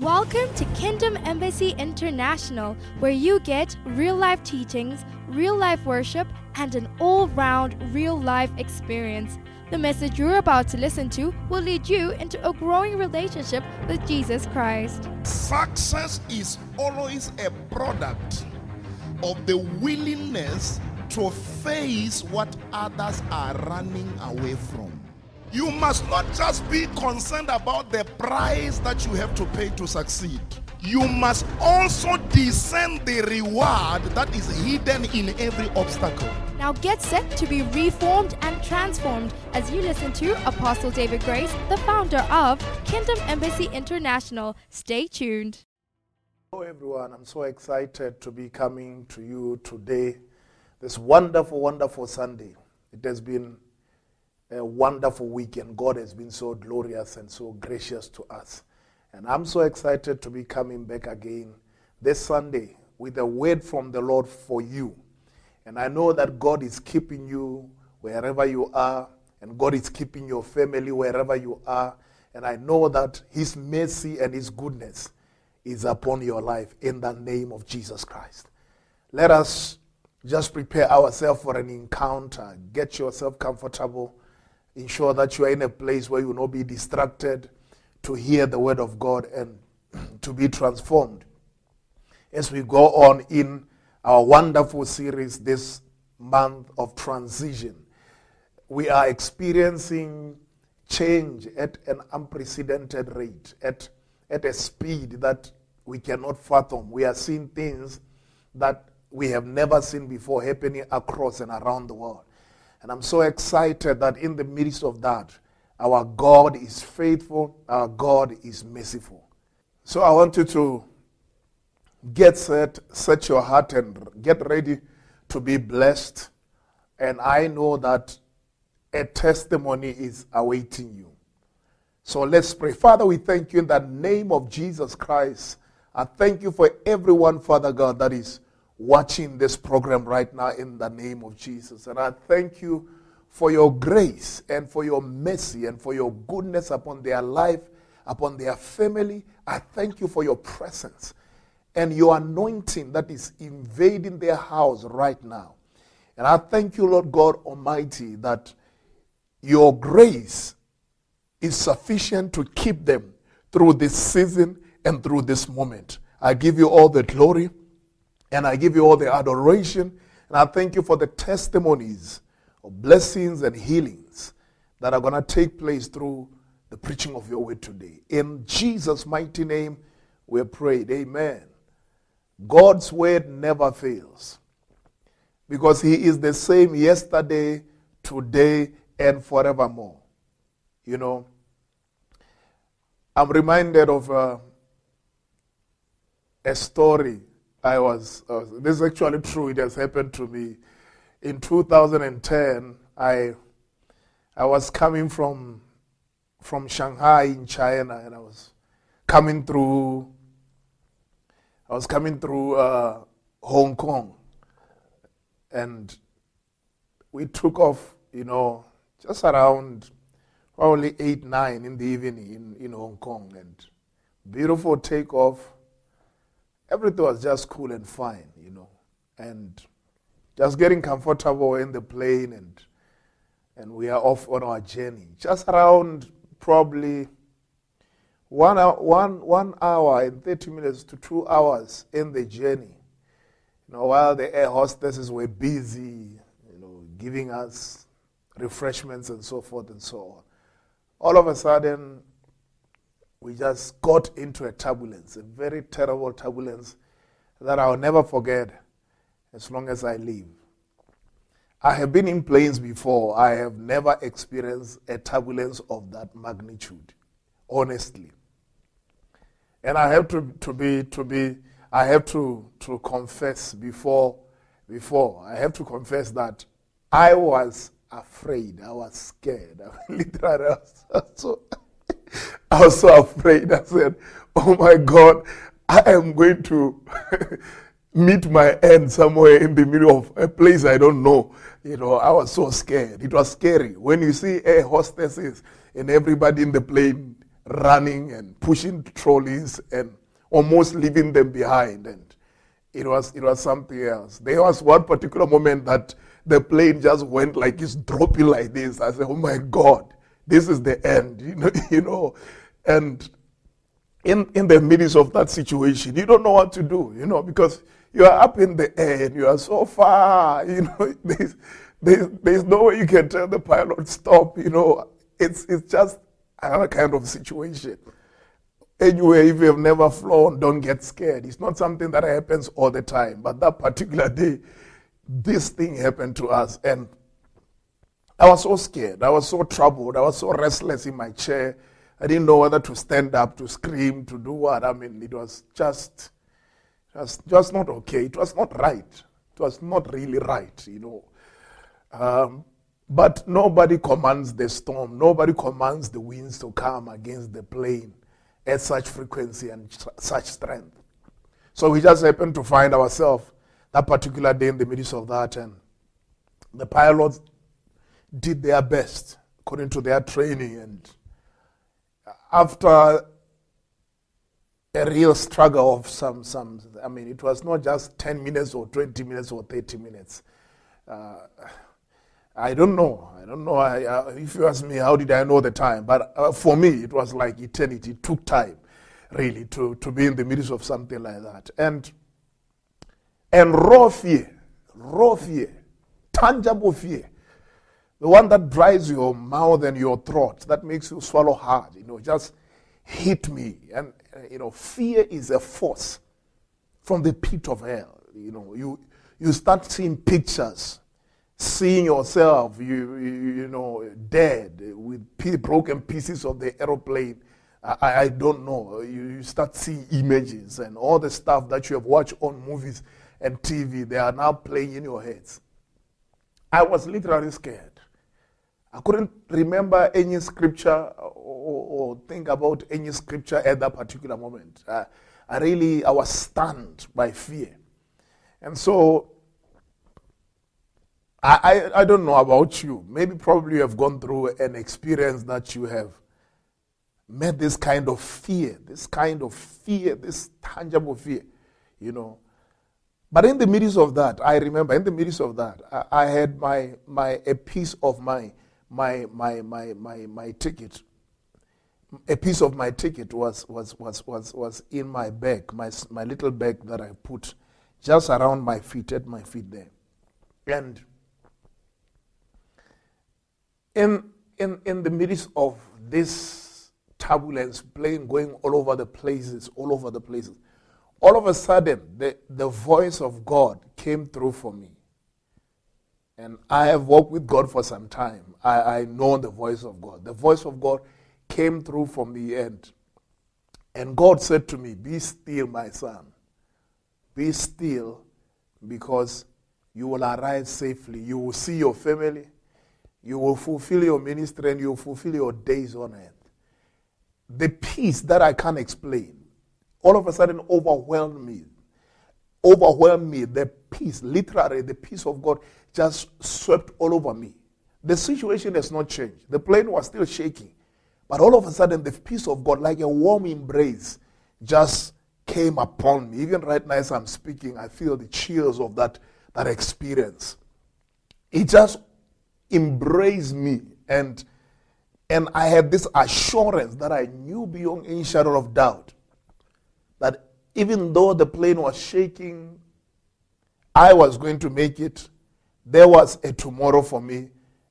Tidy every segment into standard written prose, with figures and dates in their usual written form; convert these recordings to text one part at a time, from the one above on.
Welcome to Kingdom Embassy International, where you get real-life teachings, real-life worship, and an all-round real-life experience. The message you're about to listen to will lead you into a growing relationship with Jesus Christ. Success is always a product of the willingness to face what others are running away from. You must not just be concerned about the price that you have to pay to succeed. You must also discern the reward that is hidden in every obstacle. Now get set to be reformed and transformed as you listen to Apostle David Grace, the founder of Kingdom Embassy International. Stay tuned. Hello everyone, I'm so excited to be coming to you today, this wonderful, wonderful Sunday. It has been a wonderful weekend. God has been so glorious and so gracious to us. And I'm so excited to be coming back again this Sunday with a word from the Lord for you. And I know that God is keeping you wherever you are, and God is keeping your family wherever you are. And I know that His mercy and His goodness is upon your life in the name of Jesus Christ. Let us just prepare ourselves for an encounter. Get yourself comfortable. Ensure that you are in a place where you will not be distracted to hear the word of God and to be transformed. As we go on in our wonderful series this month of transition, we are experiencing change at an unprecedented rate, at a speed that we cannot fathom. We are seeing things that we have never seen before happening across and around the world. And I'm so excited that in the midst of that, our God is faithful, our God is merciful. So I want you to get set, set your heart and get ready to be blessed. And I know that a testimony is awaiting you. So let's pray. Father, we thank you in the name of Jesus Christ. I thank you for everyone, Father God, that is watching this program right now in the name of Jesus. And I thank you for your grace and for your mercy and for your goodness upon their life, upon their family. I thank you for your presence and your anointing that is invading their house right now. And I thank you, Lord God Almighty, that your grace is sufficient to keep them through this season and through this moment. I give you all the glory. And I give you all the adoration, and I thank you for the testimonies of blessings and healings that are going to take place through the preaching of your word today. In Jesus' mighty name, we pray. Amen. God's word never fails because He is the same yesterday, today, and forevermore. You know, I'm reminded of a story. This is actually true. It has happened to me. In 2010, I was coming from Shanghai in China, and I was coming through Hong Kong, and we took off, you know, just around probably 8-9 in the evening in Hong Kong, and beautiful takeoff. Everything was just cool and fine, you know, and just getting comfortable in the plane, and we are off on our journey. Just around probably 1 hour and 30 minutes to 2 hours in the journey, you know, while the air hostesses were busy, you know, giving us refreshments and so forth and so on. All of a sudden, we just got into a turbulence, a very terrible turbulence that I'll never forget as long as I live. I have been in planes before. I have never experienced a turbulence of that magnitude, honestly. And I have to confess that I was afraid. I was scared. I was so afraid. I said, oh my God, I am going to meet my end somewhere in the middle of a place I don't know. You know, I was so scared. It was scary. When you see air hostesses and everybody in the plane running and pushing trolleys and almost leaving them behind. And it was something else. There was one particular moment that the plane just went like it's dropping like this. I said, oh my God, this is the end, you know. And in the midst of that situation, you don't know what to do, because you are up in the air and you are so far, there's no way you can tell the pilot stop, It's just another kind of situation. Anyway, if you have never flown, don't get scared. It's not something that happens all the time. But that particular day, this thing happened to us. And I was so scared. I was so troubled. I was so restless in my chair. I didn't know whether to stand up, to scream, to do what. I mean, it was just not okay. It was not right. It was not really right, But nobody commands the storm. Nobody commands the winds to come against the plane at such frequency and such strength. So we just happened to find ourselves that particular day in the midst of that. And the pilots did their best according to their training. And after a real struggle of it was not just 10 minutes or 20 minutes or 30 minutes. I don't know. If you ask me, how did I know the time? But for me, it was like eternity. It took time, really, to be in the midst of something like that. And raw fear, tangible fear, the one that dries your mouth and your throat, that makes you swallow hard, just hit me. And, fear is a force from the pit of hell. You start seeing pictures. Seeing yourself, dead with broken pieces of the aeroplane, I don't know. You start seeing images and all the stuff that you have watched on movies and TV, they are now playing in your heads. I was literally scared. I couldn't remember any scripture or think about any scripture at that particular moment. I was stunned by fear. And so, I don't know about you. Probably you have gone through an experience that you have met this kind of fear, this tangible fear, But in the midst of that, I remember, I had a piece of my ticket. A piece of my ticket was in my bag, my little bag that I put just around my feet, at my feet there, and. In the midst of this turbulence, plane going all over the places, all of a sudden, the voice of God came through for me. And I have walked with God for some time. I know the voice of God. The voice of God came through for me. And God said to me, "Be still, my son. Be still, because you will arrive safely. You will see your family. You will fulfill your ministry and you will fulfill your days on earth." The peace that I can't explain all of a sudden overwhelmed me. The peace, literally the peace of God just swept all over me. The situation has not changed. The plane was still shaking. But all of a sudden the peace of God, like a warm embrace, just came upon me. Even right now as I'm speaking, I feel the chills of that experience. It just embrace me, and I had this assurance that I knew beyond any shadow of doubt that even though the plane was shaking, I was going to make it. There was a tomorrow for me,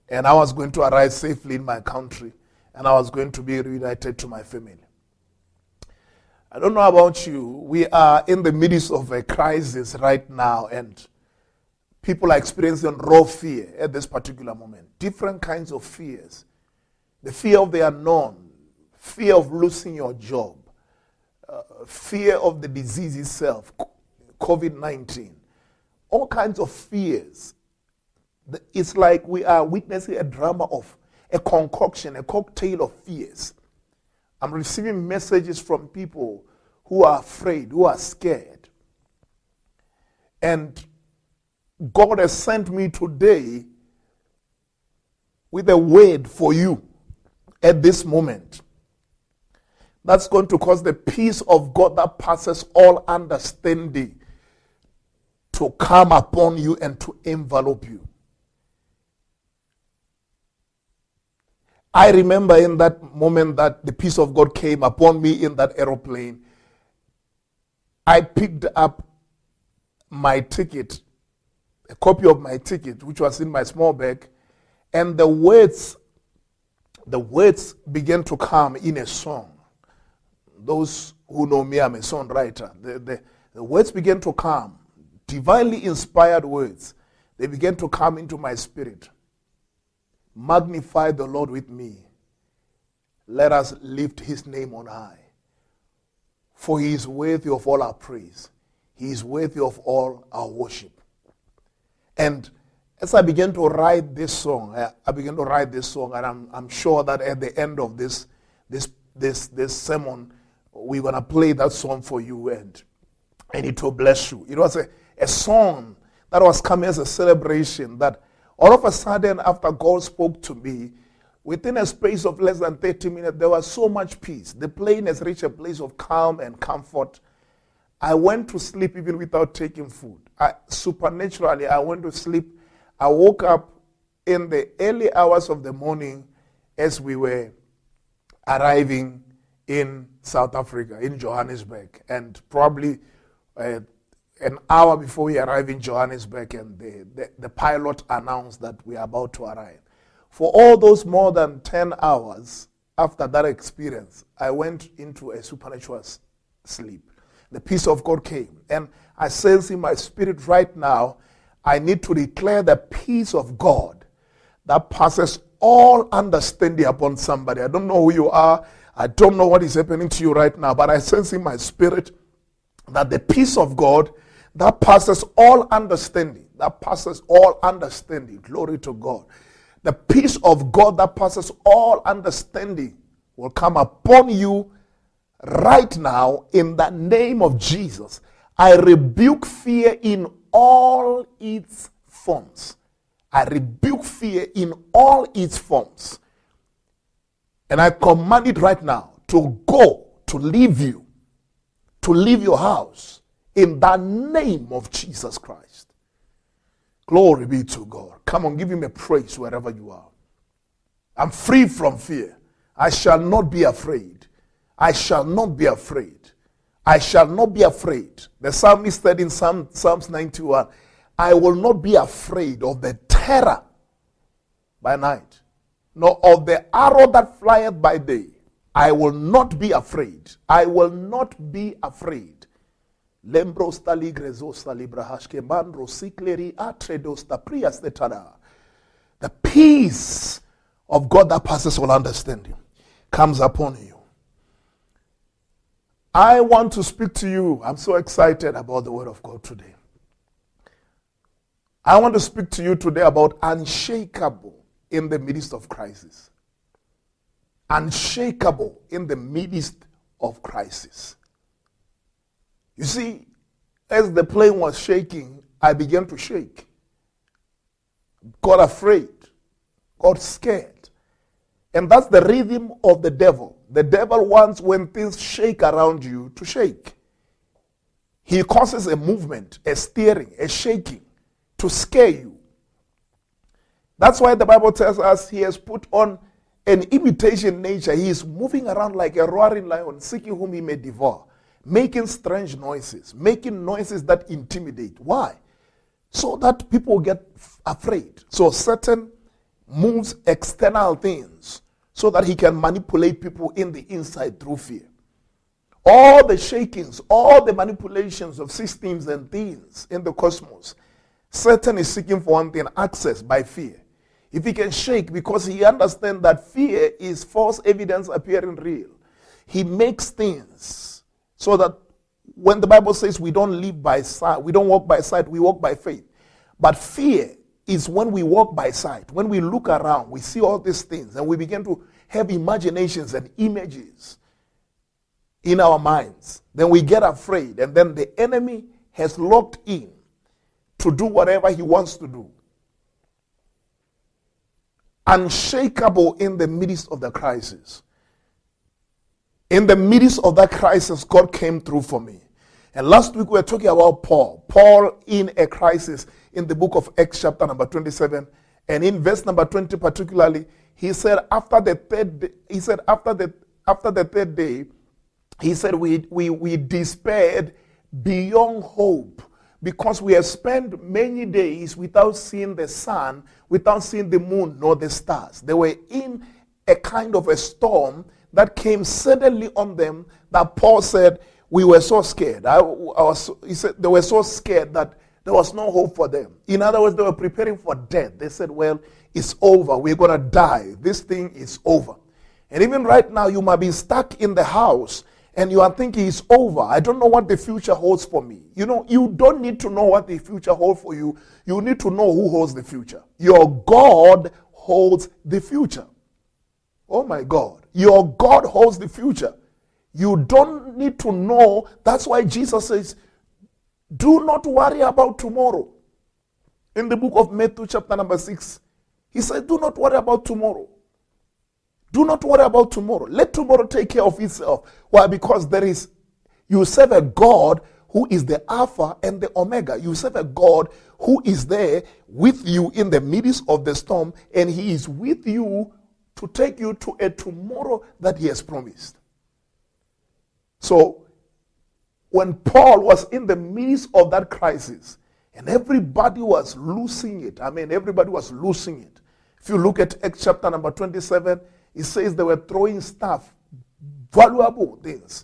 and I was going to arrive safely in my country, and I was going to be reunited to my family. I don't know about you. We are in the midst of a crisis right now, and people are experiencing raw fear at this particular moment. Different kinds of fears. The fear of the unknown. Fear of losing your job. Fear of the disease itself. COVID-19. All kinds of fears. It's like we are witnessing a drama of a concoction, a cocktail of fears. I'm receiving messages from people who are afraid, who are scared. And God has sent me today with a word for you at this moment. That's going to cause the peace of God that passes all understanding to come upon you and to envelop you. I remember in that moment that the peace of God came upon me in that aeroplane. I picked up my ticket, a copy of my ticket, which was in my small bag, and the words began to come in a song. Those who know me, I'm a songwriter. The words began to come, divinely inspired words. They began to come into my spirit. Magnify the Lord with me. Let us lift his name on high. For he is worthy of all our praise. He is worthy of all our worship. And as I began to write this song, and I'm sure that at the end of this sermon, we're going to play that song for you and it will bless you. It was a song that was coming as a celebration that all of a sudden after God spoke to me, within a space of less than 30 minutes, there was so much peace. The plane has reached a place of calm and comfort. I went to sleep even without taking food. Supernaturally, I went to sleep. I woke up in the early hours of the morning as we were arriving in South Africa, in Johannesburg, and probably an hour before we arrived in Johannesburg, and the pilot announced that we are about to arrive. For all those more than 10 hours after that experience, I went into a supernatural sleep. The peace of God came, and I sense in my spirit right now, I need to declare the peace of God that passes all understanding upon somebody. I don't know who you are. I don't know what is happening to you right now, but I sense in my spirit that the peace of God that passes all understanding, glory to God. The peace of God that passes all understanding will come upon you right now in the name of Jesus. I rebuke fear in all its forms. And I command it right now to go, to leave you, to leave your house in the name of Jesus Christ. Glory be to God. Come on, give him a praise wherever you are. I'm free from fear. I shall not be afraid. The psalmist said in Psalms 91, I will not be afraid of the terror by night, nor of the arrow that flieth by day. I will not be afraid. The peace of God that passes all understanding comes upon you. I want to speak to you. I'm so excited about the Word of God today. I want to speak to you today about unshakable in the midst of crisis. Unshakable in the midst of crisis. You see, as the plane was shaking, I began to shake. Got afraid. Got scared. And that's the rhythm of the devil. The devil wants, when things shake around you, to shake. He causes a movement, a stirring, a shaking to scare you. That's why the Bible tells us he has put on an imitation nature. He is moving around like a roaring lion, seeking whom he may devour, making strange noises, making noises that intimidate. Why? So that people get afraid. So Satan moves external things so that he can manipulate people in the inside through fear. All the shakings, all the manipulations of systems and things in the cosmos, Satan is seeking for one thing, access by fear. If he can shake, because he understands that fear is false evidence appearing real. He makes things so that when the Bible says we don't live by sight, we don't walk by sight, we walk by faith. But fear is when we walk by sight. When we look around, we see all these things and we begin to have imaginations and images in our minds. Then we get afraid, and then the enemy has locked in to do whatever he wants to do. Unshakable in the midst of the crisis. In the midst of that crisis, God came through for me. And last week we were talking about Paul. Paul in a crisis in the book of Acts chapter number 27. And in verse number 20 particularly, he said after the third day, he said we despaired beyond hope, because we have spent many days without seeing the sun, without seeing the moon, nor the stars. They were in a kind of a storm that came suddenly on them, that Paul said, we were so scared. He said they were so scared that there was no hope for them. In other words, they were preparing for death. They said, well, it's over. We're going to die. This thing is over. And even right now, you might be stuck in the house and you are thinking, it's over. I don't know what the future holds for me. You know, you don't need to know what the future holds for you. You need to know who holds the future. Your God holds the future. Oh my God. Your God holds the future. You don't need to know. That's why Jesus says, do not worry about tomorrow. In the book of Matthew chapter number 6, he said, do not worry about tomorrow. Do not worry about tomorrow. Let tomorrow take care of itself. Why? Because you serve a God who is the Alpha and the Omega. You serve a God who is there with you in the midst of the storm, and he is with you to take you to a tomorrow that he has promised. So, when Paul was in the midst of that crisis, and everybody was losing it. I mean, everybody was losing it. If you look at Acts chapter number 27, it says they were throwing stuff, valuable things.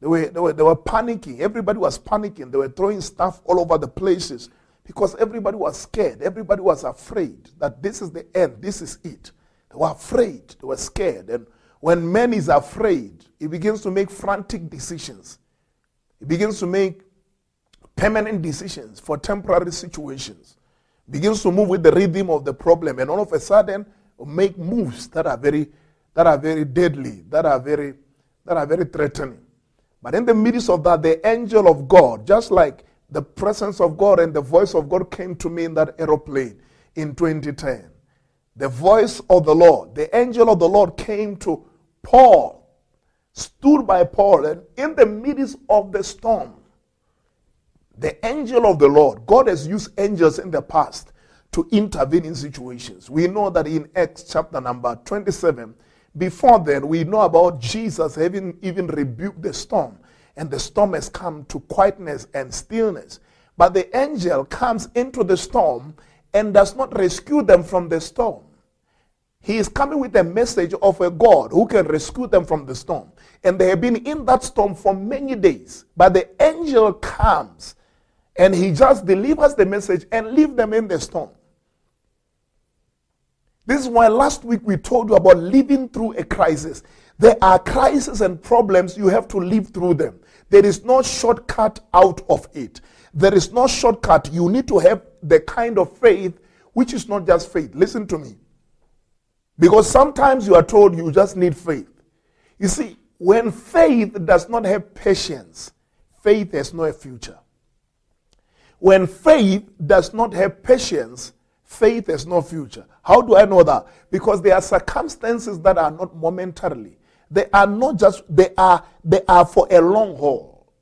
They were panicking. Everybody was panicking. They were throwing stuff all over the places because everybody was scared. Everybody was afraid that this is the end. This is it. They were afraid. They were scared. And when man is afraid, he begins to make frantic decisions. He begins to make permanent decisions for temporary situations. Begins to move with the rhythm of the problem, and all of a sudden make moves that are very deadly, that are very threatening. But in the midst of that, the angel of God, just like the presence of God and the voice of God came to me in that aeroplane in 2010. The voice of the Lord, the angel of the Lord came to Paul, stood by Paul, and in the midst of the storm, the angel of the Lord, God has used angels in the past to intervene in situations. We know that in Acts chapter number 27, before then, we know about Jesus having even rebuked the storm, and the storm has come to quietness and stillness. But the angel comes into the storm and does not rescue them from the storm. He is coming with a message of a God who can rescue them from the storm. And they have been in that storm for many days. But the angel comes and he just delivers the message and leaves them in the storm. This is why last week we told you about living through a crisis. There are crises and problems, you have to live through them. There is no shortcut out of it. There is no shortcut. You need to have the kind of faith which is not just faith. Listen to me. Because sometimes you are told you just need faith. You see, when faith does not have patience, faith has no future. When faith does not have patience, faith has no future. How do I know that? Because there are circumstances that are not momentarily. They are for a long haul.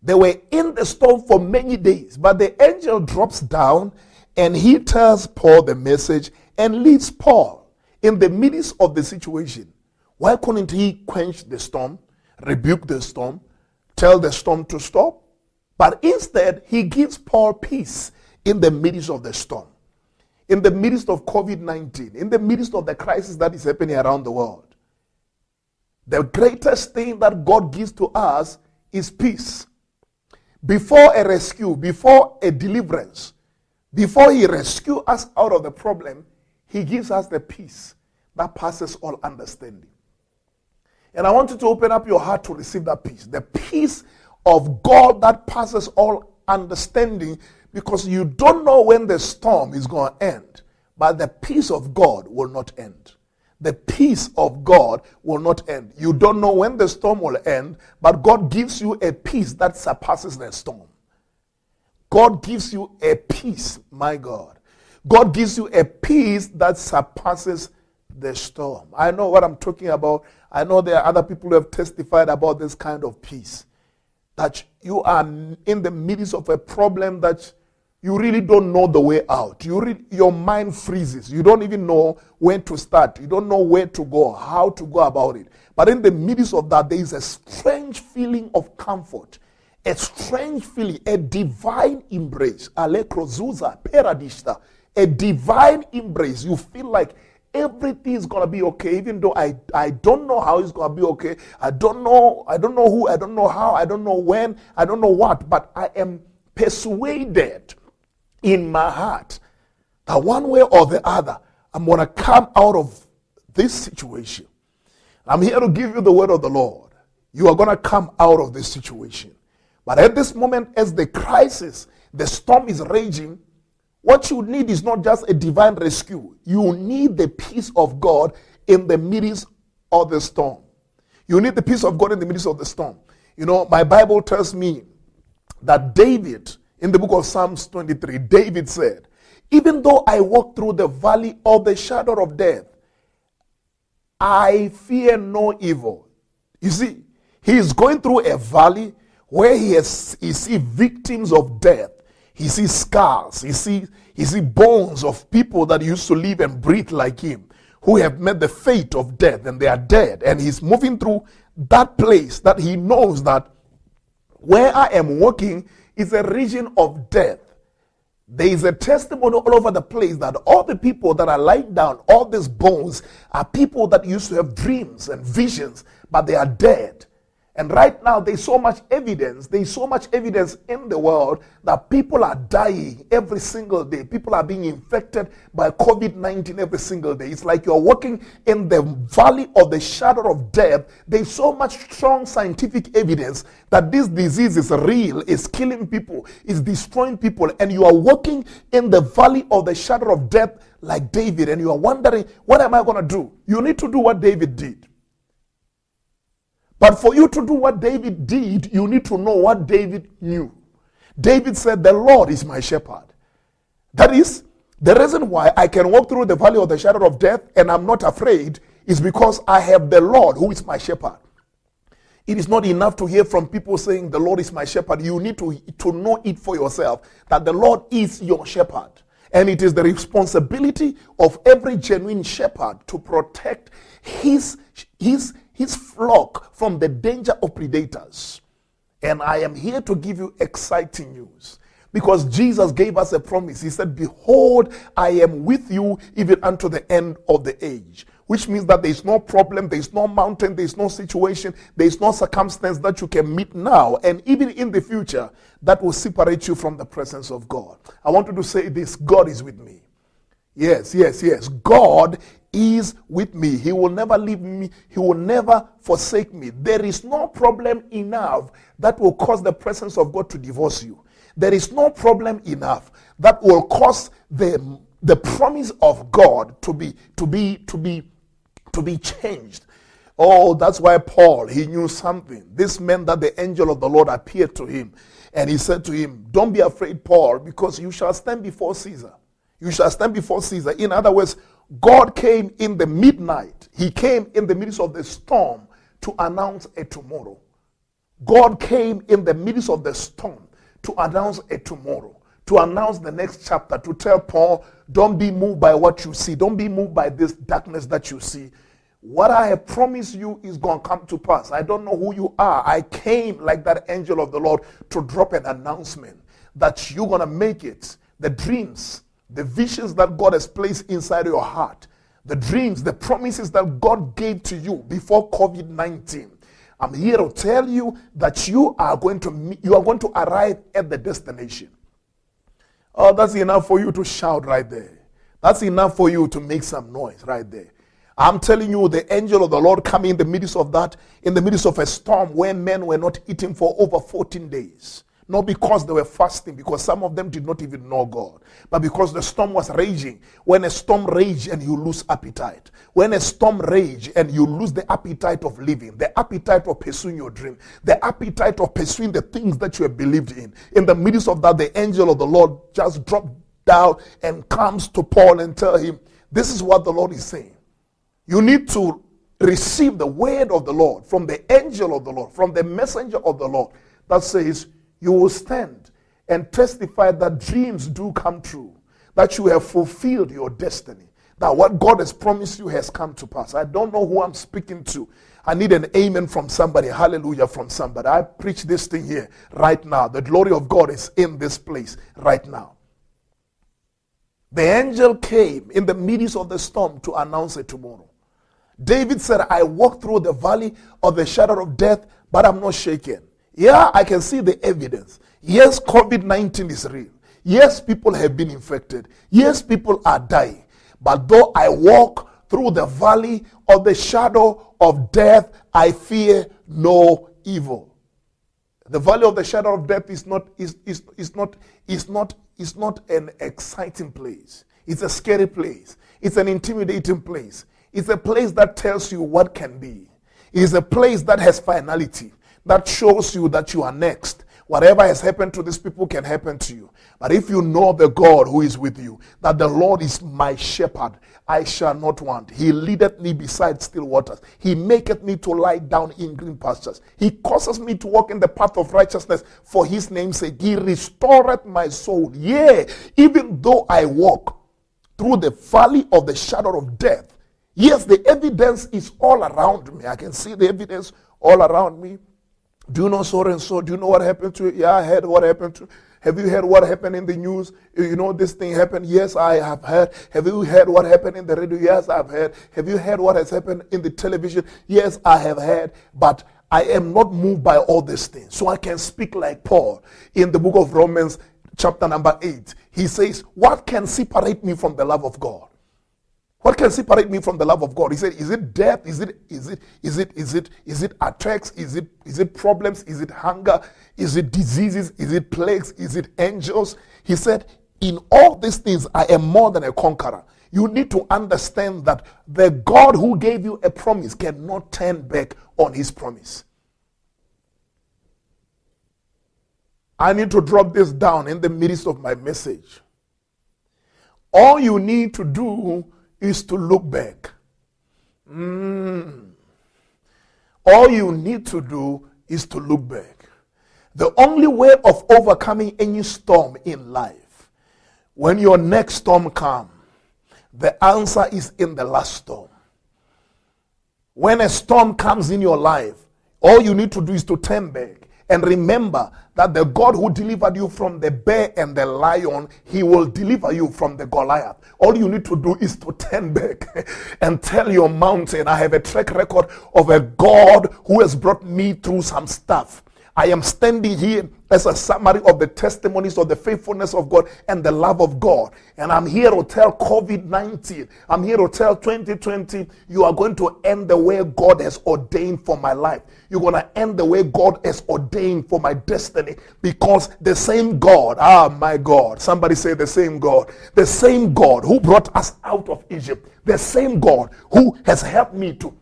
They were in the storm for many days, but the angel drops down and he tells Paul the message and leads Paul in the midst of the situation. Why couldn't he quench the storm, rebuke the storm, tell the storm to stop? But instead, he gives Paul peace in the midst of the storm, in the midst of COVID-19, in the midst of the crisis that is happening around the world. The greatest thing that God gives to us is peace. Before a rescue, before a deliverance, before he rescues us out of the problem, he gives us the peace that passes all understanding. And I want you to open up your heart to receive that peace. The peace of God that passes all understanding, because you don't know when the storm is going to end. But the peace of God will not end. The peace of God will not end. You don't know when the storm will end, but God gives you a peace that surpasses the storm. God gives you a peace, my God. God gives you a peace that surpasses the storm. I know what I'm talking about. I know there are other people who have testified about this kind of peace. That you are in the midst of a problem that you really don't know the way out. Your mind freezes. You don't even know when to start. You don't know where to go, how to go about it. But in the midst of that, there is a strange feeling of comfort. A strange feeling, a divine embrace. A divine embrace. You feel like everything is going to be okay, even though I don't know how it's going to be okay. I don't know who, I don't know how, I don't know when, I don't know what. But I am persuaded in my heart that one way or the other, I'm going to come out of this situation. I'm here to give you the word of the Lord. You are going to come out of this situation. But at this moment, as the crisis, the storm is raging, what you need is not just a divine rescue. You need the peace of God in the midst of the storm. You need the peace of God in the midst of the storm. You know, my Bible tells me that David, in the book of Psalms 23, David said, even though I walk through the valley of the shadow of death, I fear no evil. You see, he is going through a valley where he sees victims of death. He sees scars. He sees bones of people that used to live and breathe like him, who have met the fate of death, and they are dead. And he's moving through that place that he knows that where I am walking is a region of death. There is a testimony all over the place that all the people that are lying down, all these bones, are people that used to have dreams and visions, but they are dead. And right now, there's so much evidence in the world that people are dying every single day. People are being infected by COVID-19 every single day. It's like you're walking in the valley of the shadow of death. There's so much strong scientific evidence that this disease is real, it's killing people, it's destroying people. And you are walking in the valley of the shadow of death like David, and you are wondering, what am I going to do? You need to do what David did. But for you to do what David did, you need to know what David knew. David said, the Lord is my shepherd. That is, the reason why I can walk through the valley of the shadow of death and I'm not afraid is because I have the Lord who is my shepherd. It is not enough to hear from people saying, the Lord is my shepherd. You need to know it for yourself, that the Lord is your shepherd. And it is the responsibility of every genuine shepherd to protect his flock from the danger of predators. And I am here to give you exciting news, because Jesus gave us a promise. He said, behold, I am with you even unto the end of the age. Which means that there is no problem, there is no mountain, there is no situation, there is no circumstance that you can meet now and even in the future that will separate you from the presence of God. I want you to say this: God is with me. Yes. God is with me. He will never leave me. He will never forsake me. There is no problem enough that will cause the presence of God to divorce you. There is no problem enough that will cause the promise of God to be changed. Oh, that's why Paul, he knew something. This meant that the angel of the Lord appeared to him, and he said to him, don't be afraid, Paul, because you shall stand before Caesar. You shall stand before Caesar. In other words, God came in the midnight. He came in the midst of the storm to announce a tomorrow. God came in the midst of the storm to announce a tomorrow, to announce the next chapter, to tell Paul, don't be moved by what you see. Don't be moved by this darkness that you see. What I have promised you is going to come to pass. I don't know who you are. I came like that angel of the Lord to drop an announcement that you're going to make it. The dreams, the visions that God has placed inside your heart, the dreams, the promises that God gave to you before COVID-19. I'm here to tell you that you are going to arrive at the destination. Oh, that's enough for you to shout right there. That's enough for you to make some noise right there. I'm telling you, the angel of the Lord coming in the midst of that, in the midst of a storm where men were not eating for over 14 days. Not because they were fasting, because some of them did not even know God, but because the storm was raging. When a storm rages and you lose appetite, when a storm rages and you lose the appetite of living, the appetite of pursuing your dream, the appetite of pursuing the things that you have believed in the midst of that, the angel of the Lord just dropped down and comes to Paul and tell him, this is what the Lord is saying. You need to receive the word of the Lord from the angel of the Lord, from the messenger of the Lord, that says you will stand and testify that dreams do come true, that you have fulfilled your destiny, that what God has promised you has come to pass. I don't know who I'm speaking to. I need an amen from somebody, hallelujah from somebody. I preach this thing here right now. The glory of God is in this place right now. The angel came in the midst of the storm to announce it tomorrow. David said, I walk through the valley of the shadow of death, but I'm not shaken. Yeah, I can see the evidence. Yes, COVID-19 is real. Yes, people have been infected. Yes, people are dying. But though I walk through the valley of the shadow of death, I fear no evil. The valley of the shadow of death is not an exciting place. It's a scary place. It's an intimidating place. It's a place that tells you what can be. It's a place that has finality, that shows you that you are next. Whatever has happened to these people can happen to you. But if you know the God who is with you, that the Lord is my shepherd, I shall not want. He leadeth me beside still waters. He maketh me to lie down in green pastures. He causes me to walk in the path of righteousness for his name's sake. He restoreth my soul. Yea, even though I walk through the valley of the shadow of death. Yes, the evidence is all around me. I can see the evidence all around me. Do you know so and so? Do you know what happened to you? Yeah, I heard what happened to you. Have you heard what happened in the news? You know this thing happened? Yes, I have heard. Have you heard what happened in the radio? Yes, I've heard. Have you heard what has happened in the television? Yes, I have heard. But I am not moved by all these things. So I can speak like Paul in the book of Romans chapter number 8. He says, what can separate me from the love of God? What can separate me from the love of God? He said, is it death? Is it attacks? Is it problems? Is it hunger? Is it diseases? Is it plagues? Is it angels? He said, in all these things, I am more than a conqueror. You need to understand that the God who gave you a promise cannot turn back on his promise. I need to drop this down in the midst of my message. All you need to do is to look back. All you need to do is to look back. The only way of overcoming any storm in life, when your next storm comes, the answer is in the last storm. When a storm comes in your life, all you need to do is to turn back and remember that the God who delivered you from the bear and the lion, he will deliver you from the Goliath. All you need to do is to turn back and tell your mountain, I have a track record of a God who has brought me through some stuff. I am standing here as a summary of the testimonies of the faithfulness of God and the love of God. And I'm here to tell COVID-19, I'm here to tell 2020, you are going to end the way God has ordained for my life. You're going to end the way God has ordained for my destiny, because the same God, my God, somebody say the same God who brought us out of Egypt, the same God who has helped me to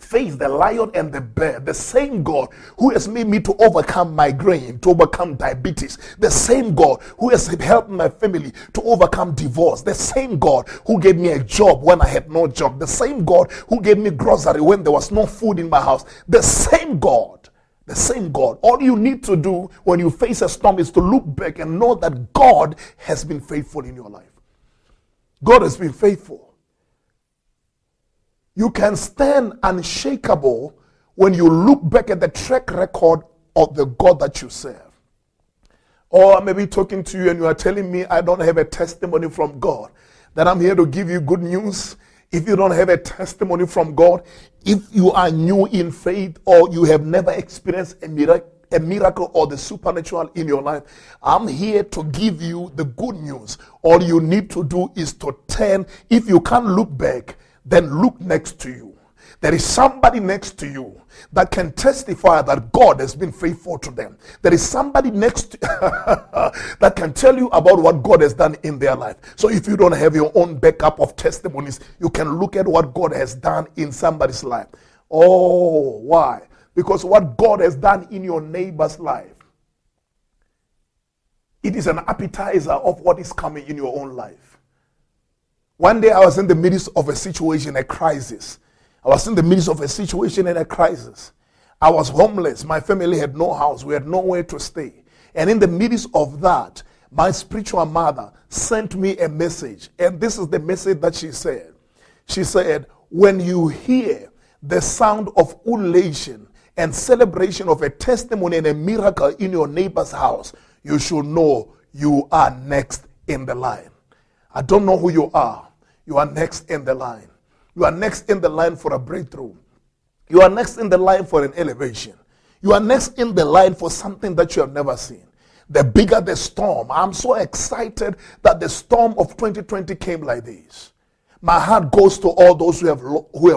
face the lion and the bear, the same God who has made me to overcome migraine, to overcome diabetes, the same God who has helped my family to overcome divorce, the same God who gave me a job when I had no job, the same God who gave me grocery when there was no food in my house, the same God, the same God. All you need to do when you face a storm is to look back and know that God has been faithful in your life. God has been faithful. You can stand unshakable when you look back at the track record of the God that you serve. Or I may be talking to you and you are telling me I don't have a testimony from God. Then I'm here to give you good news. If you don't have a testimony from God, if you are new in faith or you have never experienced a miracle or the supernatural in your life, I'm here to give you the good news. All you need to do is to turn. If you can't look back, then look next to you. There is somebody next to you that can testify that God has been faithful to them. There is somebody next to that can tell you about what God has done in their life. So if you don't have your own backup of testimonies, you can look at what God has done in somebody's life. Oh, why? Because what God has done in your neighbor's life, it is an appetizer of what is coming in your own life. One day I was in the midst of a situation, a crisis. I was homeless. My family had no house. We had nowhere to stay. And in the midst of that, my spiritual mother sent me a message. And this is the message that she said. She said, when you hear the sound of ululation and celebration of a testimony and a miracle in your neighbor's house, you should know you are next in the line. I don't know who you are. You are next in the line. You are next in the line for a breakthrough. You are next in the line for an elevation. You are next in the line for something that you have never seen. The bigger the storm. I'm so excited that the storm of 2020 came like this. My heart goes to all those who have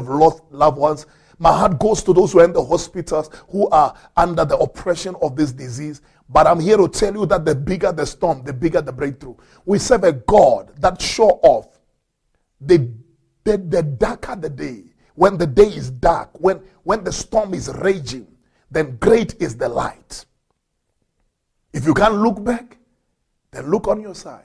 lost loved ones. My heart goes to those who are in the hospitals, who are under the oppression of this disease. But I'm here to tell you that the bigger the storm, the bigger the breakthrough. We serve a God that show off the darker the day. When the day is dark, when the storm is raging, then great is the light. If you can't look back, then look on your side.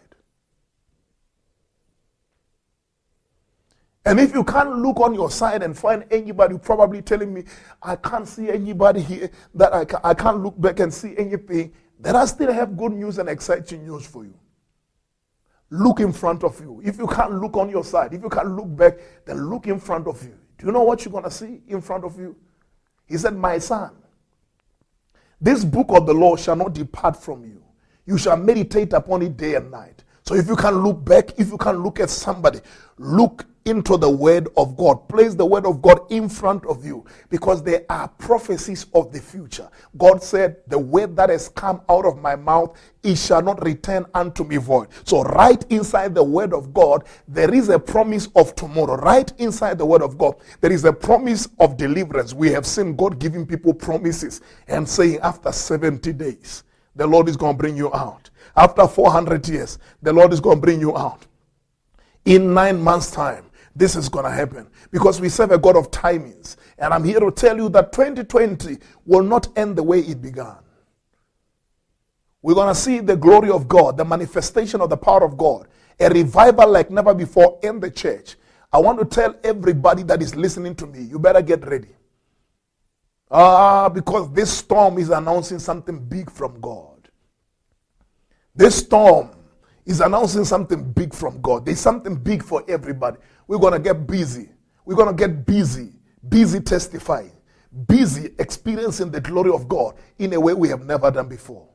And if you can't look on your side and find anybody probably telling me, I can't see anybody here, that I can't look back and see anything, then I still have good news and exciting news for you. Look in front of you. If you can't look on your side, if you can't look back, then look in front of you. Do you know what you're going to see in front of you? He said, my son, this book of the law shall not depart from you. You shall meditate upon it day and night. So if you can look back, if you can look at somebody, look into the word of God. Place the word of God in front of you, because there are prophecies of the future. God said, the word that has come out of my mouth, it shall not return unto me void. So right inside the word of God, there is a promise of tomorrow. Right inside the word of God, there is a promise of deliverance. We have seen God giving people promises and saying after 70 days, the Lord is going to bring you out. After 400 years, the Lord is going to bring you out. In 9 months' time, this is going to happen, because we serve a God of timings. And I'm here to tell you that 2020 will not end the way it began. We're going to see the glory of God, the manifestation of the power of God, a revival like never before in the church. I want to tell everybody that is listening to me, you better get ready. Because this storm is announcing something big from God. This storm is announcing something big from God. There's something big for everybody. We're going to get busy. We're going to get busy. Busy testifying. Busy experiencing the glory of God in a way we have never done before.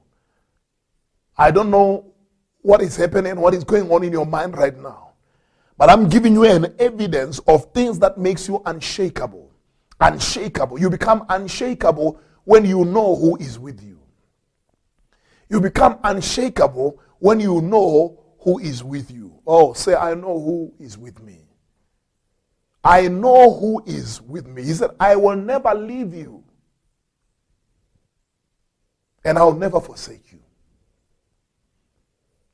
I don't know what is happening, what is going on in your mind right now. But I'm giving you an evidence of things that makes you unshakable. Unshakable. You become unshakable when you know who is with you. You become unshakable when you know who is with you. Oh, say, I know who is with me. I know who is with me. He said, I will never leave you. And I will never forsake you.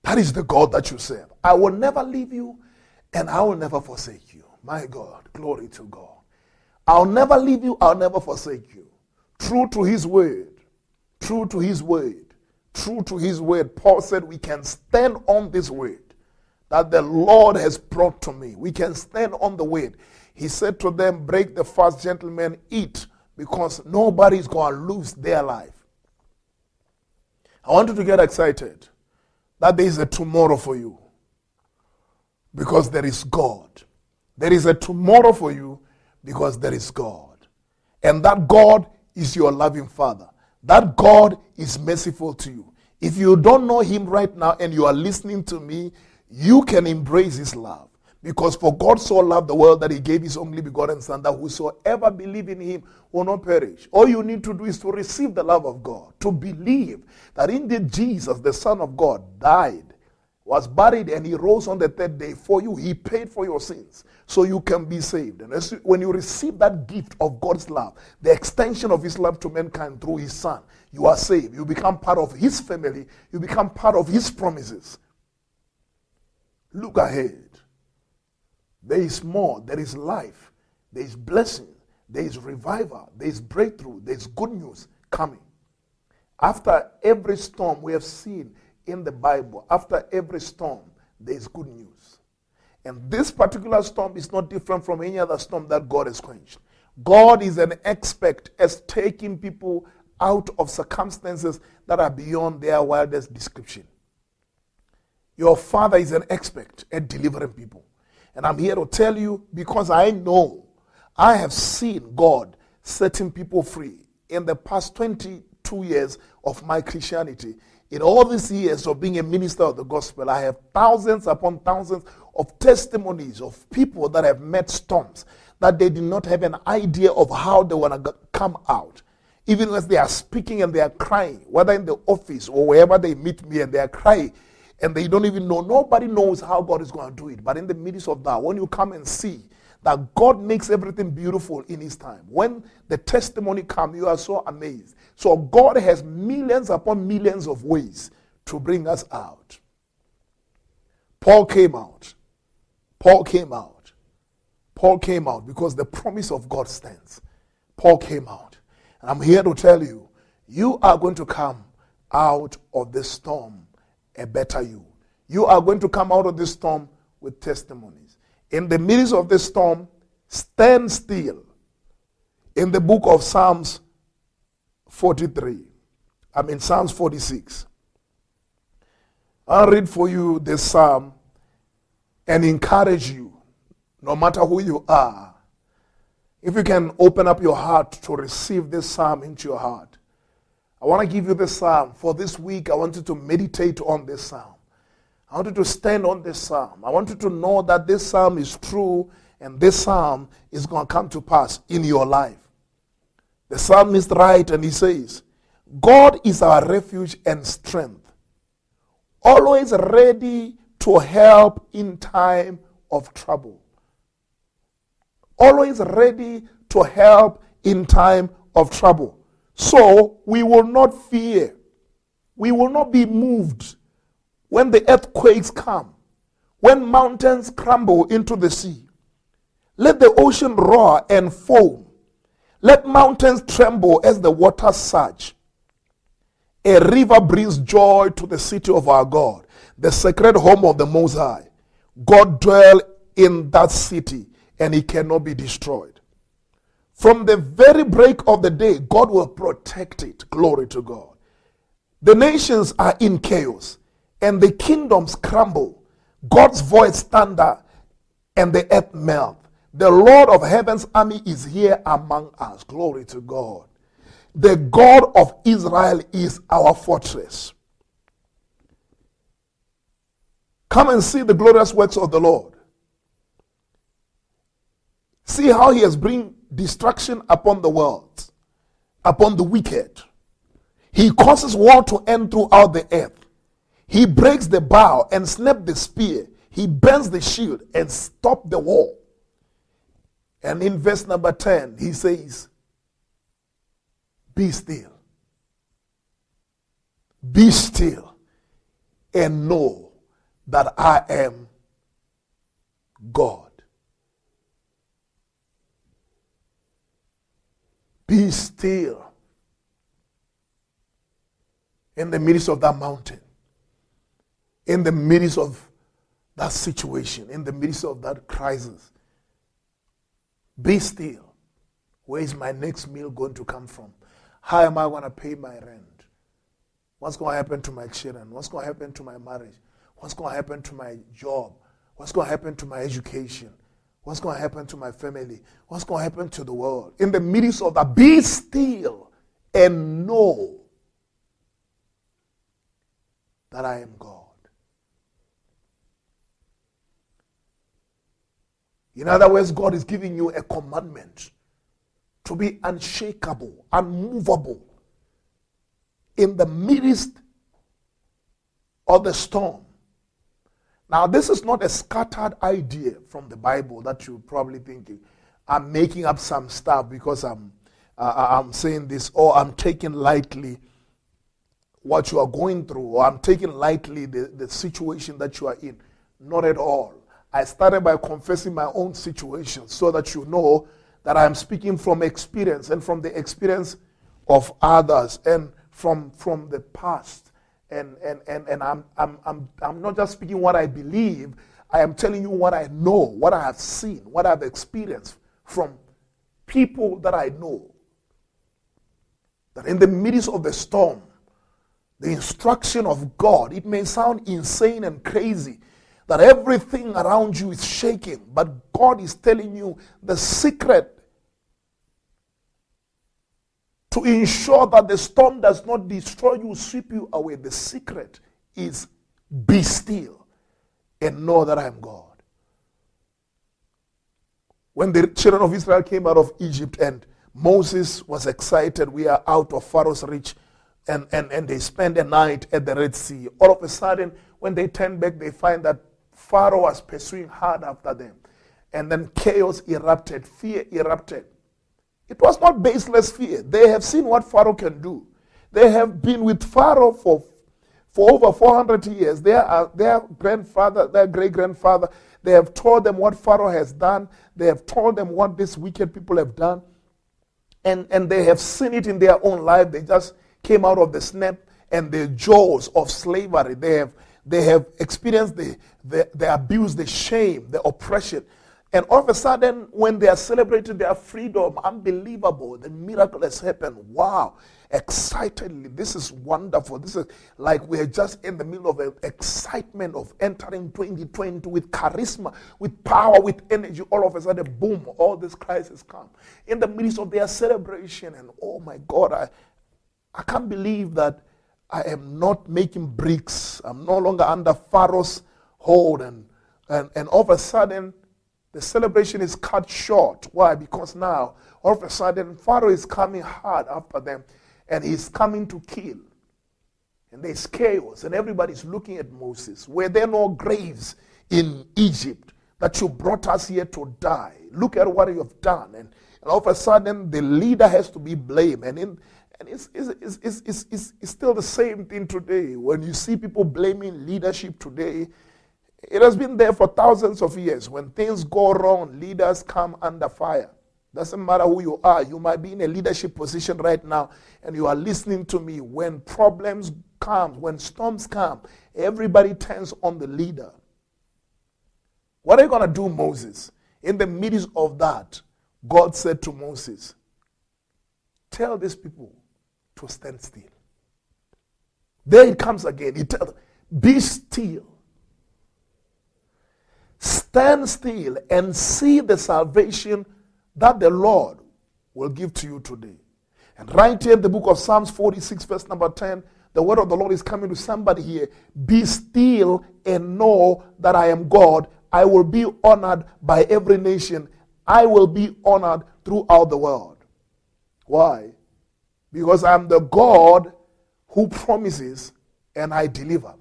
That is the God that you serve. I will never leave you, and I will never forsake you. My God, glory to God. I'll never leave you, I'll never forsake you. True to his word. True to his word. True to his word. Paul said we can stand on this word that the Lord has brought to me. We can stand on the word. He said to them, break the fast, gentlemen, eat, because nobody's going to lose their life. I want you to get excited that there is a tomorrow for you, because there is God. There is a tomorrow for you because there is God. And that God is your loving Father. That God is merciful to you. If you don't know him right now and you are listening to me, you can embrace his love. Because for God so loved the world that he gave his only begotten Son, that whosoever believes in him will not perish. All you need to do is to receive the love of God, to believe that indeed Jesus, the Son of God, died, was buried, and he rose on the third day for you. He paid for your sins so you can be saved. And when you receive that gift of God's love, the extension of his love to mankind through his Son, you are saved. You become part of his family. You become part of his promises. Look ahead. There is more. There is life. There is blessing. There is revival. There is breakthrough. There is good news coming. After every storm we have seen in the Bible, after every storm, there is good news. And this particular storm is not different from any other storm that God has quenched. God is an expert at taking people out of circumstances that are beyond their wildest description. Your Father is an expert at delivering people. And I'm here to tell you, because I know, I have seen God setting people free in the past 22 years of my Christianity. In all these years of being a minister of the gospel, I have thousands upon thousands of testimonies of people that have met storms that they did not have an idea of how they want to come out. Even as they are speaking and they are crying, whether in the office or wherever they meet me and they are crying, and they don't even know. Nobody knows how God is going to do it. But in the midst of that, when you come and see that God makes everything beautiful in His time, when the testimony comes, you are so amazed. So God has millions upon millions of ways to bring us out. Paul came out because the promise of God stands. Paul came out. And I'm here to tell you, you are going to come out of this storm a better you. You are going to come out of this storm with testimonies. In the midst of this storm, stand still. In the book of Psalms 46. I'll read for you this psalm and encourage you, no matter who you are. If you can open up your heart to receive this psalm into your heart. I want to give you this psalm. For this week, I want you to meditate on this psalm. I want you to stand on this psalm. I want you to know that this psalm is true and this psalm is going to come to pass in your life. The psalmist writes and he says, God is our refuge and strength, always ready to help in time of trouble. Always ready to help in time of trouble. So we will not fear. We will not be moved when the earthquakes come, when mountains crumble into the sea. Let the ocean roar and foam. Let mountains tremble as the waters surge. A river brings joy to the city of our God, the sacred home of the Most High. God dwells in that city, and it cannot be destroyed. From the very break of the day, God will protect it. Glory to God. The nations are in chaos, and the kingdoms crumble. God's voice thunder, and the earth melts. The Lord of heaven's army is here among us. Glory to God. The God of Israel is our fortress. Come and see the glorious works of the Lord. See how He has brought destruction upon the world, upon the wicked. He causes war to end throughout the earth. He breaks the bow and snaps the spear. He bends the shield and stops the war. And in verse number 10, he says, be still. Be still and know that I am God. Be still in the midst of that mountain, in the midst of that situation, in the midst of that crisis. Be still. Where is my next meal going to come from? How am I going to pay my rent? What's going to happen to my children? What's going to happen to my marriage? What's going to happen to my job? What's going to happen to my education? What's going to happen to my family? What's going to happen to the world? In the midst of that, be still and know that I am God. In other words, God is giving you a commandment to be unshakable, unmovable in the midst of the storm. Now, this is not a scattered idea from the Bible that you're probably thinking, I'm making up some stuff because I'm saying this, or I'm taking lightly what you are going through, or I'm taking lightly the situation that you are in. Not at all. I started by confessing my own situation so that you know that I'm speaking from experience and from the experience of others and from the past. And I'm not just speaking what I believe, I am telling you what I know, what I have seen, what I've experienced from people that I know. That in the midst of the storm, the instruction of God, it may sound insane and crazy, that everything around you is shaking, but God is telling you the secret to ensure that the storm does not destroy you, sweep you away. The secret is be still and know that I am God. When the children of Israel came out of Egypt and Moses was excited, we are out of Pharaoh's reach, and they spend a night at the Red Sea. All of a sudden, when they turn back, they find that Pharaoh was pursuing hard after them. And then chaos erupted, fear erupted. It was not baseless fear. They have seen what Pharaoh can do. They have been with Pharaoh for over 400 years. Their grandfather, their great-grandfather, they have told them what Pharaoh has done. They have told them what these wicked people have done. And they have seen it in their own life. They just came out of the snap and the jaws of slavery. They have experienced the abuse, the shame, the oppression. And all of a sudden, when they are celebrating their freedom, unbelievable, the miracle has happened. Wow, excitedly, this is wonderful. This is like we are just in the middle of an excitement of entering 2020 with charisma, with power, with energy. All of a sudden, boom, all this crisis comes. In the midst of their celebration, and oh my God, I can't believe that I am not making bricks. I'm no longer under Pharaoh's hold. And all of a sudden, the celebration is cut short. Why? Because now, all of a sudden, Pharaoh is coming hard after them, and he's coming to kill. And there's chaos, and everybody's looking at Moses. Were there no graves in Egypt that you brought us here to die? Look at what you have done. And all of a sudden, the leader has to be blamed. And it's still the same thing today. When you see people blaming leadership today, it has been there for thousands of years. When things go wrong, leaders come under fire. Doesn't matter who you are. You might be in a leadership position right now, and you are listening to me. When problems come, when storms come, everybody turns on the leader. What are you going to do, Moses? In the midst of that, God said to Moses, tell these people to stand still. There it comes again. He tells them, be still. Stand still and see the salvation that the Lord will give to you today. And right here in the book of Psalms 46, verse number 10, the word of the Lord is coming to somebody here. Be still and know that I am God. I will be honored by every nation. I will be honored throughout the world. Why? Because I am the God who promises and I deliver.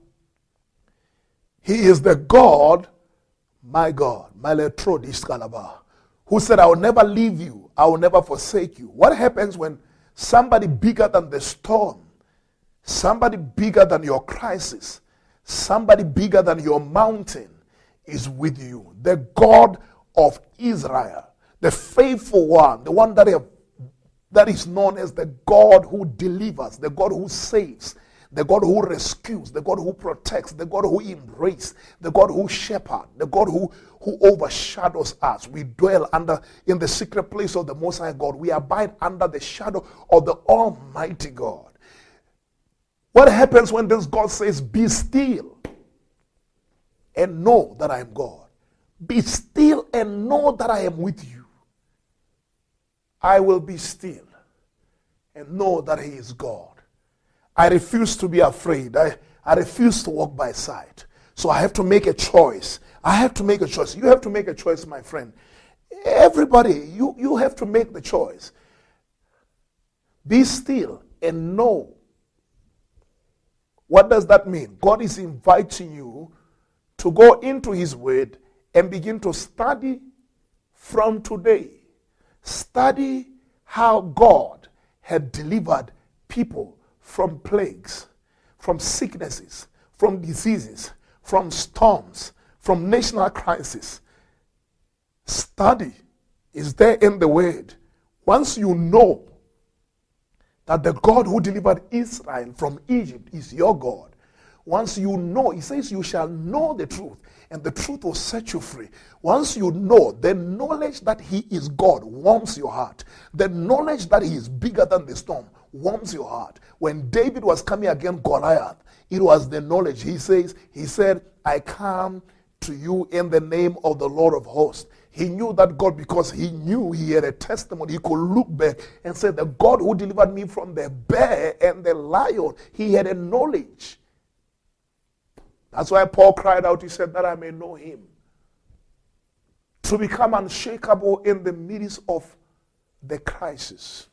He is the God, my God, my Letrodish Calabar, who said, I will never leave you. I will never forsake you. What happens when somebody bigger than the storm, somebody bigger than your crisis, somebody bigger than your mountain is with you? The God of Israel, the faithful one, the one that is known as the God who delivers, the God who saves, the God who rescues, the God who protects, the God who embraces, the God who shepherds, the God who overshadows us. We dwell in the secret place of the Most High God. We abide under the shadow of the Almighty God. What happens when this God says, be still and know that I am God? Be still and know that I am with you. I will be still and know that He is God. I refuse to be afraid. I refuse to walk by sight. So I have to make a choice. I have to make a choice. You have to make a choice, my friend. Everybody, you have to make the choice. Be still and know. What does that mean? God is inviting you to go into His Word and begin to study from today. Study how God had delivered people from plagues, from sicknesses, from diseases, from storms, from national crises. Study is there in the Word. Once you know that the God who delivered Israel from Egypt is your God, Once you know, he says you shall know the truth, and the truth will set you free. Once you know, the knowledge that he is God warms your heart. The knowledge that he is bigger than the storm warms your heart. When David was coming against Goliath, it was the knowledge. He said, I come to you in the name of the Lord of hosts. He knew that God because he knew he had a testimony. He could look back and say, the God who delivered me from the bear and the lion, he had a knowledge. That's why Paul cried out, he said, that I may know him. To become unshakable in the midst of the crisis.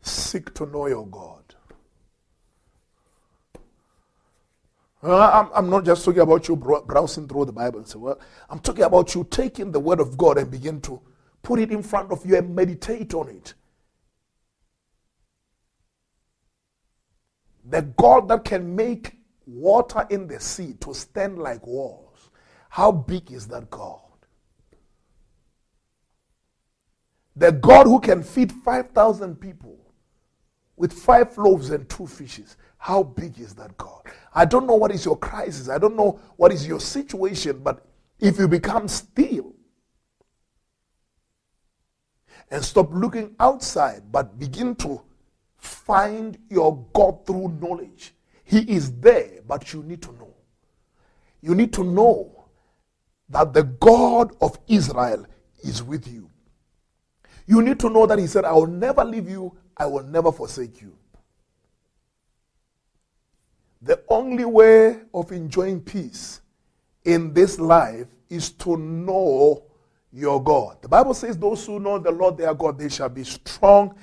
Seek to know your God. I'm not just talking about you browsing through the Bible and say, well, I'm talking about you taking the word of God and begin to put it in front of you and meditate on it. The God that can make water in the sea to stand like walls. How big is that God? The God who can feed 5,000 people with 5 loaves and 2 fishes. How big is that God? I don't know what is your crisis. I don't know what is your situation. But if you become still and stop looking outside, but begin to find your God through knowledge. He is there, but you need to know. You need to know that the God of Israel is with you. You need to know that he said, I will never leave you. I will never forsake you. The only way of enjoying peace in this life is to know your God. The Bible says those who know the Lord their God, they shall be strong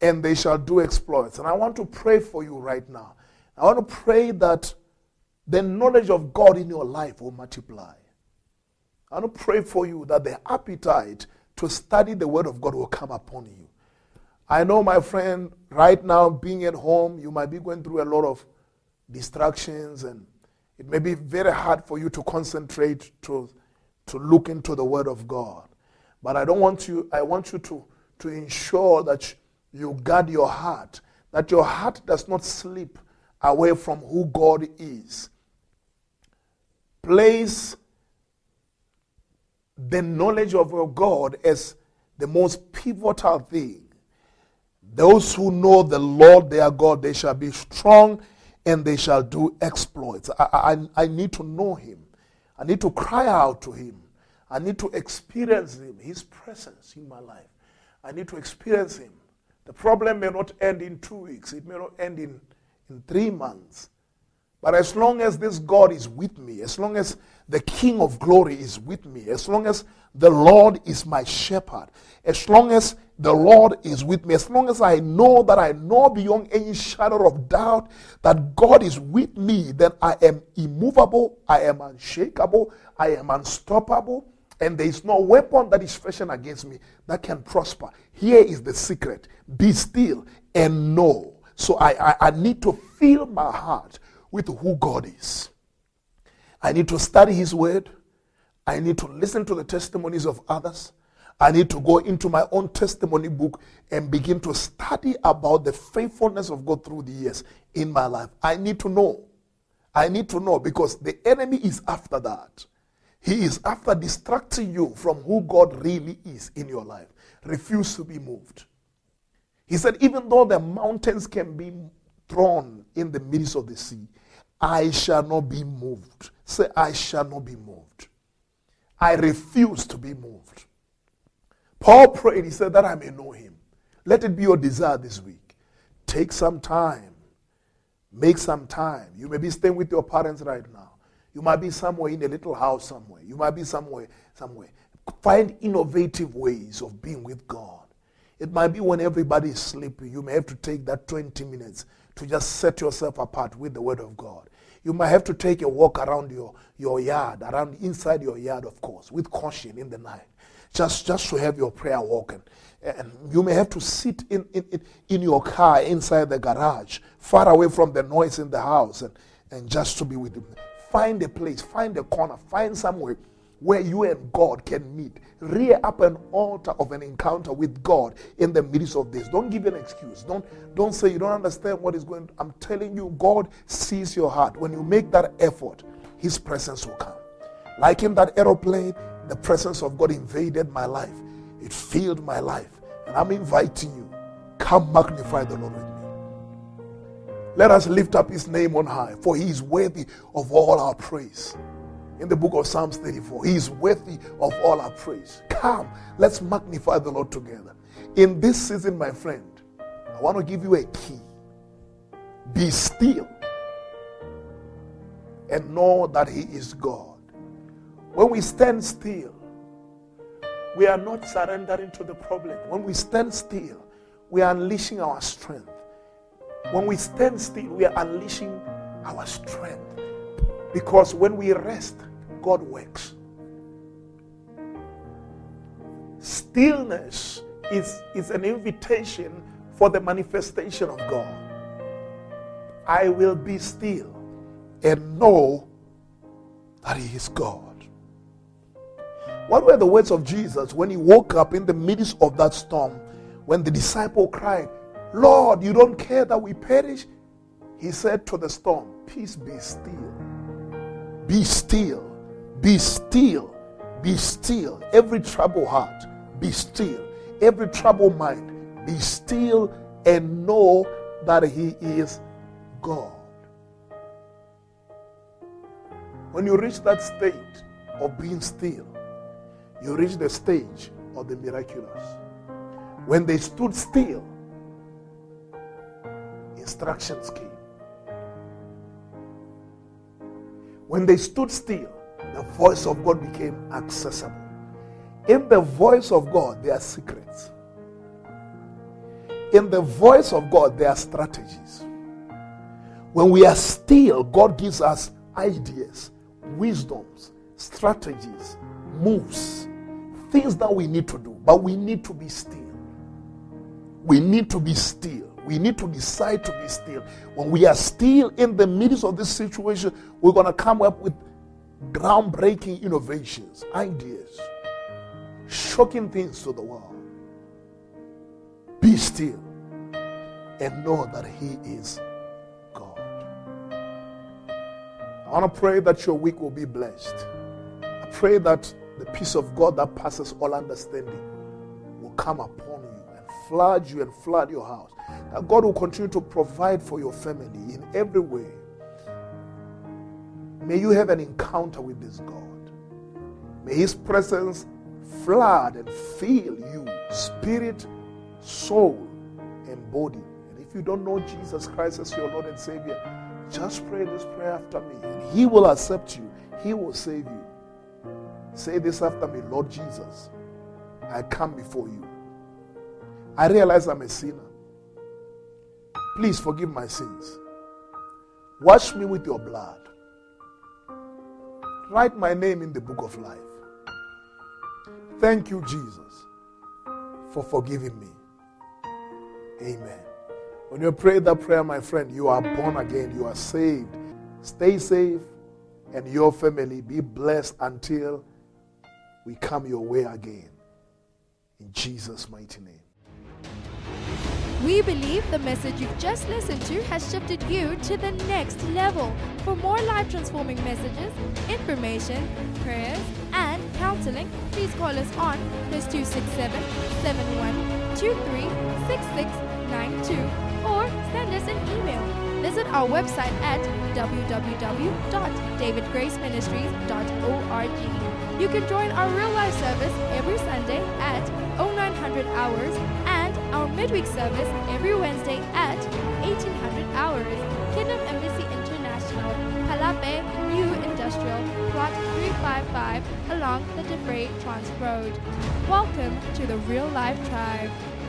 and they shall do exploits. And I want to pray for you right now. I want to pray that the knowledge of God in your life will multiply. I want to pray for you that the appetite to study the word of God will come upon you. I know, my friend, right now being at home, you might be going through a lot of distractions, and it may be very hard for you to concentrate to look into the word of God. But I want you to ensure that you guard your heart, that your heart does not slip away from who God is. Place the knowledge of your God as the most pivotal thing. Those who know the Lord their God, they shall be strong and they shall do exploits. I need to know him. I need to cry out to him. I need to experience him, his presence in my life. I need to experience him. The problem may not end in 2 weeks. It may not end in 3 months. But as long as this God is with me, as long as the King of glory is with me, as long as the Lord is my shepherd, as long as the Lord is with me, as long as I know that I know beyond any shadow of doubt that God is with me, then I am immovable, I am unshakable, I am unstoppable, and there is no weapon that is fashioned against me that can prosper. Here is the secret. Be still and know. So I need to fill my heart with who God is. I need to study his word. I need to listen to the testimonies of others. I need to go into my own testimony book and begin to study about the faithfulness of God through the years in my life. I need to know. I need to know because the enemy is after that. He is after distracting you from who God really is in your life. Refuse to be moved. He said, even though the mountains can be thrown in the midst of the sea, I shall not be moved. Say, I shall not be moved. I refuse to be moved. Paul prayed, he said, that I may know him. Let it be your desire this week. Take some time. Make some time. You may be staying with your parents right now. You might be somewhere in a little house somewhere. You might be somewhere. Find innovative ways of being with God. It might be when everybody is sleeping. You may have to take that 20 minutes to just set yourself apart with the word of God. You might have to take a walk around your yard, around inside your yard, of course, with caution in the night. Just to have your prayer walking. And you may have to sit in your car inside the garage, far away from the noise in the house, and just to be with him. Find a place, find a corner, find somewhere where you and God can meet. Rear up an altar of an encounter with God in the midst of this. Don't give an excuse. Don't say you don't understand what is going on. I'm telling you, God sees your heart. When you make that effort, His presence will come. Like in that aeroplane, the presence of God invaded my life. It filled my life. And I'm inviting you, come magnify the Lord with me. Let us lift up His name on high, for He is worthy of all our praise. In the book of Psalms 34, He is worthy of all our praise. Come, let's magnify the Lord together. In this season, my friend, I want to give you a key. Be still and know that He is God. When we stand still, we are not surrendering to the problem. When we stand still, we are unleashing our strength. When we stand still, we are unleashing our strength. Because when we rest, God works. Stillness is an invitation for the manifestation of God. I will be still and know that He is God. What were the words of Jesus when He woke up in the midst of that storm? When the disciple cried, "Lord, you don't care that we perish?" He said to the storm, "Peace, be still. Be still, be still, be still. Every troubled heart, be still. Every troubled mind, be still and know that He is God." When you reach that state of being still, you reach the stage of the miraculous. When they stood still, instructions came. When they stood still, the voice of God became accessible. In the voice of God, there are secrets. In the voice of God, there are strategies. When we are still, God gives us ideas, wisdoms, strategies, moves, things that we need to do. But we need to be still. We need to be still. We need to decide to be still. When we are still in the midst of this situation, we're going to come up with groundbreaking innovations, ideas, shocking things to the world. Be still and know that He is God. I want to pray that your week will be blessed. I pray that the peace of God that passes all understanding will come upon you and flood you and flood your house. That God will continue to provide for your family in every way. May you have an encounter with this God. May His presence flood and fill you, spirit, soul, and body. And if you don't know Jesus Christ as your Lord and Savior, just pray this prayer after me. And He will accept you. He will save you. Say this after me: Lord Jesus, I come before you. I realize I'm a sinner. Please forgive my sins. Wash me with your blood. Write my name in the book of life. Thank you, Jesus, for forgiving me. Amen. When you pray that prayer, my friend, you are born again. You are saved. Stay safe, and your family be blessed until we come your way again. In Jesus' mighty name. We believe the message you've just listened to has shifted you to the next level. For more life-transforming messages, information, prayers, and counseling, please call us on +267 7123 6692 or send us an email. Visit our website at www.davidgraceministries.org. You can join our real-life service every Sunday at 0900 hours and our midweek service every Wednesday at 1800 hours. Kingdom Embassy International, Halape New Industrial, Plot 355 along the De Frey Trans Road. Welcome to the Real Life Tribe.